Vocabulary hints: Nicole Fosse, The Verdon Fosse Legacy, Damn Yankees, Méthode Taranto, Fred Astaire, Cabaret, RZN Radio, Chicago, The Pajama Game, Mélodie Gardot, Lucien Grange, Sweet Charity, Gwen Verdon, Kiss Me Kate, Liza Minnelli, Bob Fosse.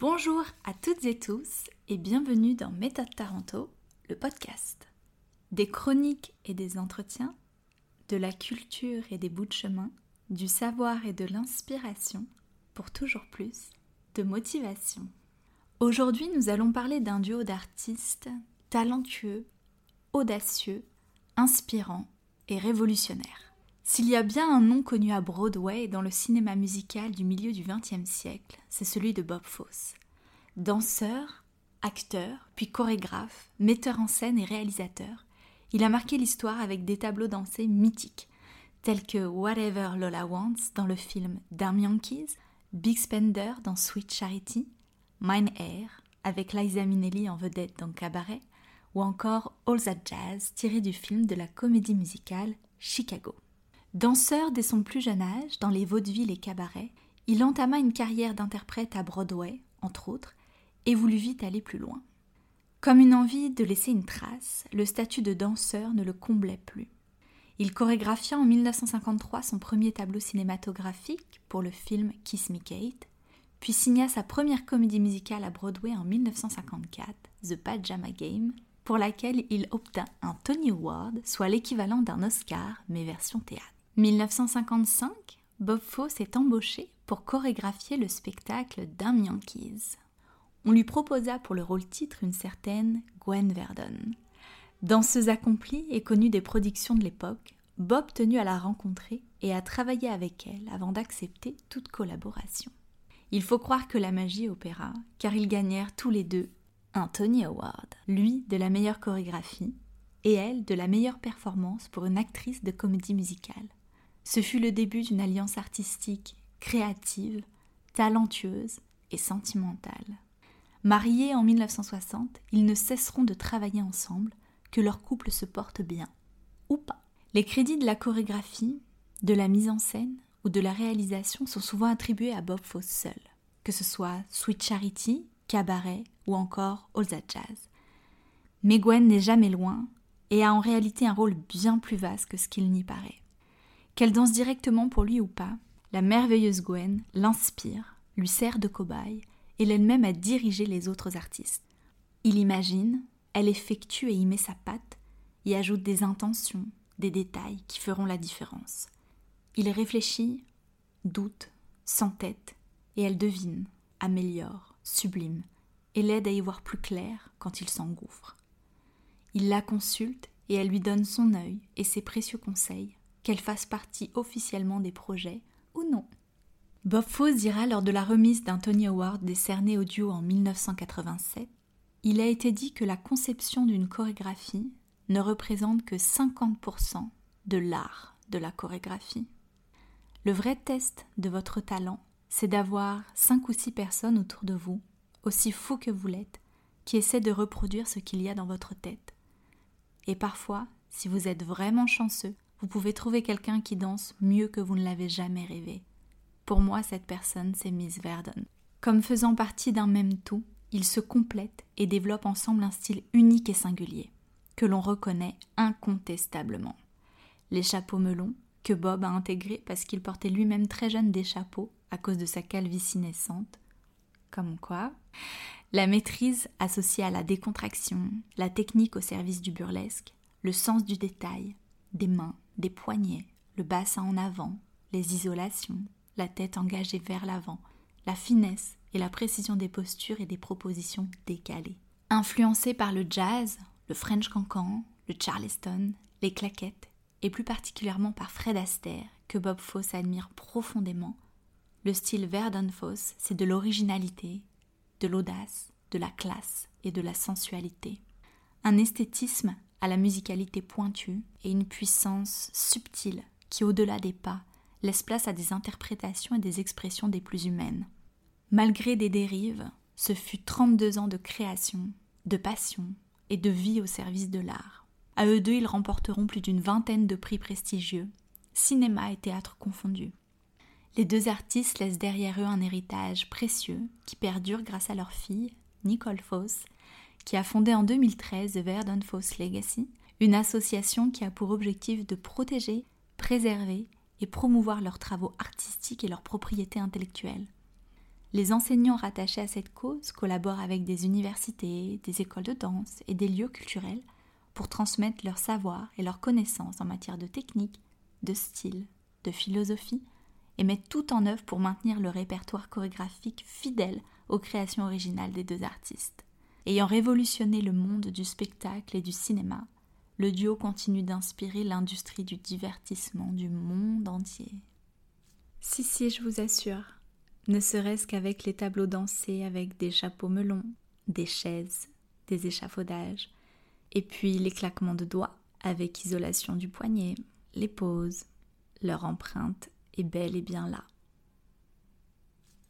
Bonjour à toutes et tous et bienvenue dans Méthode Taranto, le podcast. Des chroniques et des entretiens, de la culture et des bouts de chemin, du savoir et de l'inspiration pour toujours plus de motivation. Aujourd'hui, nous allons parler d'un duo d'artistes talentueux, audacieux, inspirants et révolutionnaires. S'il y a bien un nom connu à Broadway et dans le cinéma musical du milieu du XXe siècle, c'est celui de Bob Fosse. Danseur, acteur, puis chorégraphe, metteur en scène et réalisateur, il a marqué l'histoire avec des tableaux dansés mythiques, tels que Whatever Lola Wants dans le film Damn Yankees, Big Spender dans Sweet Charity, Mine Air avec Liza Minnelli en vedette dans Cabaret, ou encore All That Jazz tiré du film de la comédie musicale Chicago. Danseur dès son plus jeune âge, dans les vaudevilles et cabarets, il entama une carrière d'interprète à Broadway, entre autres, et voulut vite aller plus loin. Comme une envie de laisser une trace, le statut de danseur ne le comblait plus. Il chorégraphia en 1953 son premier tableau cinématographique pour le film Kiss Me Kate, puis signa sa première comédie musicale à Broadway en 1954, The Pajama Game, pour laquelle il obtint un Tony Award, soit l'équivalent d'un Oscar, mais version théâtre. 1955, Bob Fosse est embauché pour chorégraphier le spectacle Damn Yankees. On lui proposa pour le rôle-titre une certaine Gwen Verdon. Danseuse accomplie et connue des productions de l'époque, Bob tenut à la rencontrer et à travailler avec elle avant d'accepter toute collaboration. Il faut croire que la magie opéra, car ils gagnèrent tous les deux un Tony Award, lui de la meilleure chorégraphie et elle de la meilleure performance pour une actrice de comédie musicale. Ce fut le début d'une alliance artistique créative, talentueuse et sentimentale. Mariés en 1960, ils ne cesseront de travailler ensemble, que leur couple se porte bien, ou pas. Les crédits de la chorégraphie, de la mise en scène ou de la réalisation sont souvent attribués à Bob Fosse seul, que ce soit Sweet Charity, Cabaret ou encore All That Jazz. Mais Gwen n'est jamais loin et a en réalité un rôle bien plus vaste que ce qu'il n'y paraît. Qu'elle danse directement pour lui ou pas, la merveilleuse Gwen l'inspire, lui sert de cobaye et l'aide même à diriger les autres artistes. Il imagine, elle effectue et y met sa patte, y ajoute des intentions, des détails qui feront la différence. Il réfléchit, doute, s'entête, et elle devine, améliore, sublime, et l'aide à y voir plus clair quand il s'engouffre. Il la consulte et elle lui donne son œil et ses précieux conseils, qu'elle fasse partie officiellement des projets ou non. Bob Fosse dira lors de la remise d'un Tony Award décerné au duo en 1987, il a été dit que la conception d'une chorégraphie ne représente que 50% de l'art de la chorégraphie. Le vrai test de votre talent, c'est d'avoir 5 ou 6 personnes autour de vous, aussi fous que vous l'êtes, qui essaient de reproduire ce qu'il y a dans votre tête. Et parfois, si vous êtes vraiment chanceux, vous pouvez trouver quelqu'un qui danse mieux que vous ne l'avez jamais rêvé. Pour moi, cette personne, c'est Miss Verdon. Comme faisant partie d'un même tout, ils se complètent et développent ensemble un style unique et singulier, que l'on reconnaît incontestablement. Les chapeaux melons, que Bob a intégrés parce qu'il portait lui-même très jeune des chapeaux à cause de sa calvitie naissante, comme quoi. La maîtrise associée à la décontraction, la technique au service du burlesque, le sens du détail, des mains, des poignets, le bassin en avant, les isolations, la tête engagée vers l'avant, la finesse et la précision des postures et des propositions décalées. Influencé par le jazz, le French cancan, le charleston, les claquettes, et plus particulièrement par Fred Astaire, que Bob Fosse admire profondément, le style Verdon Fosse, c'est de l'originalité, de l'audace, de la classe et de la sensualité. Un esthétisme à la musicalité pointue et une puissance subtile qui, au-delà des pas, laisse place à des interprétations et des expressions des plus humaines. Malgré des dérives, ce fut 32 ans de création, de passion et de vie au service de l'art. À eux deux, ils remporteront plus d'une vingtaine de prix prestigieux, cinéma et théâtre confondus. Les deux artistes laissent derrière eux un héritage précieux qui perdure grâce à leur fille, Nicole Fosse, qui a fondé en 2013 The Verdon Fosse Legacy, une association qui a pour objectif de protéger, préserver et promouvoir leurs travaux artistiques et leurs propriétés intellectuelles. Les enseignants rattachés à cette cause collaborent avec des universités, des écoles de danse et des lieux culturels pour transmettre leur savoir et leurs connaissances en matière de technique, de style, de philosophie et mettent tout en œuvre pour maintenir le répertoire chorégraphique fidèle aux créations originales des deux artistes. Ayant révolutionné le monde du spectacle et du cinéma, le duo continue d'inspirer l'industrie du divertissement du monde entier. Si, je vous assure, ne serait-ce qu'avec les tableaux dansés avec des chapeaux melons, des chaises, des échafaudages, et puis les claquements de doigts avec isolation du poignet, les poses, leur empreinte est bel et bien là.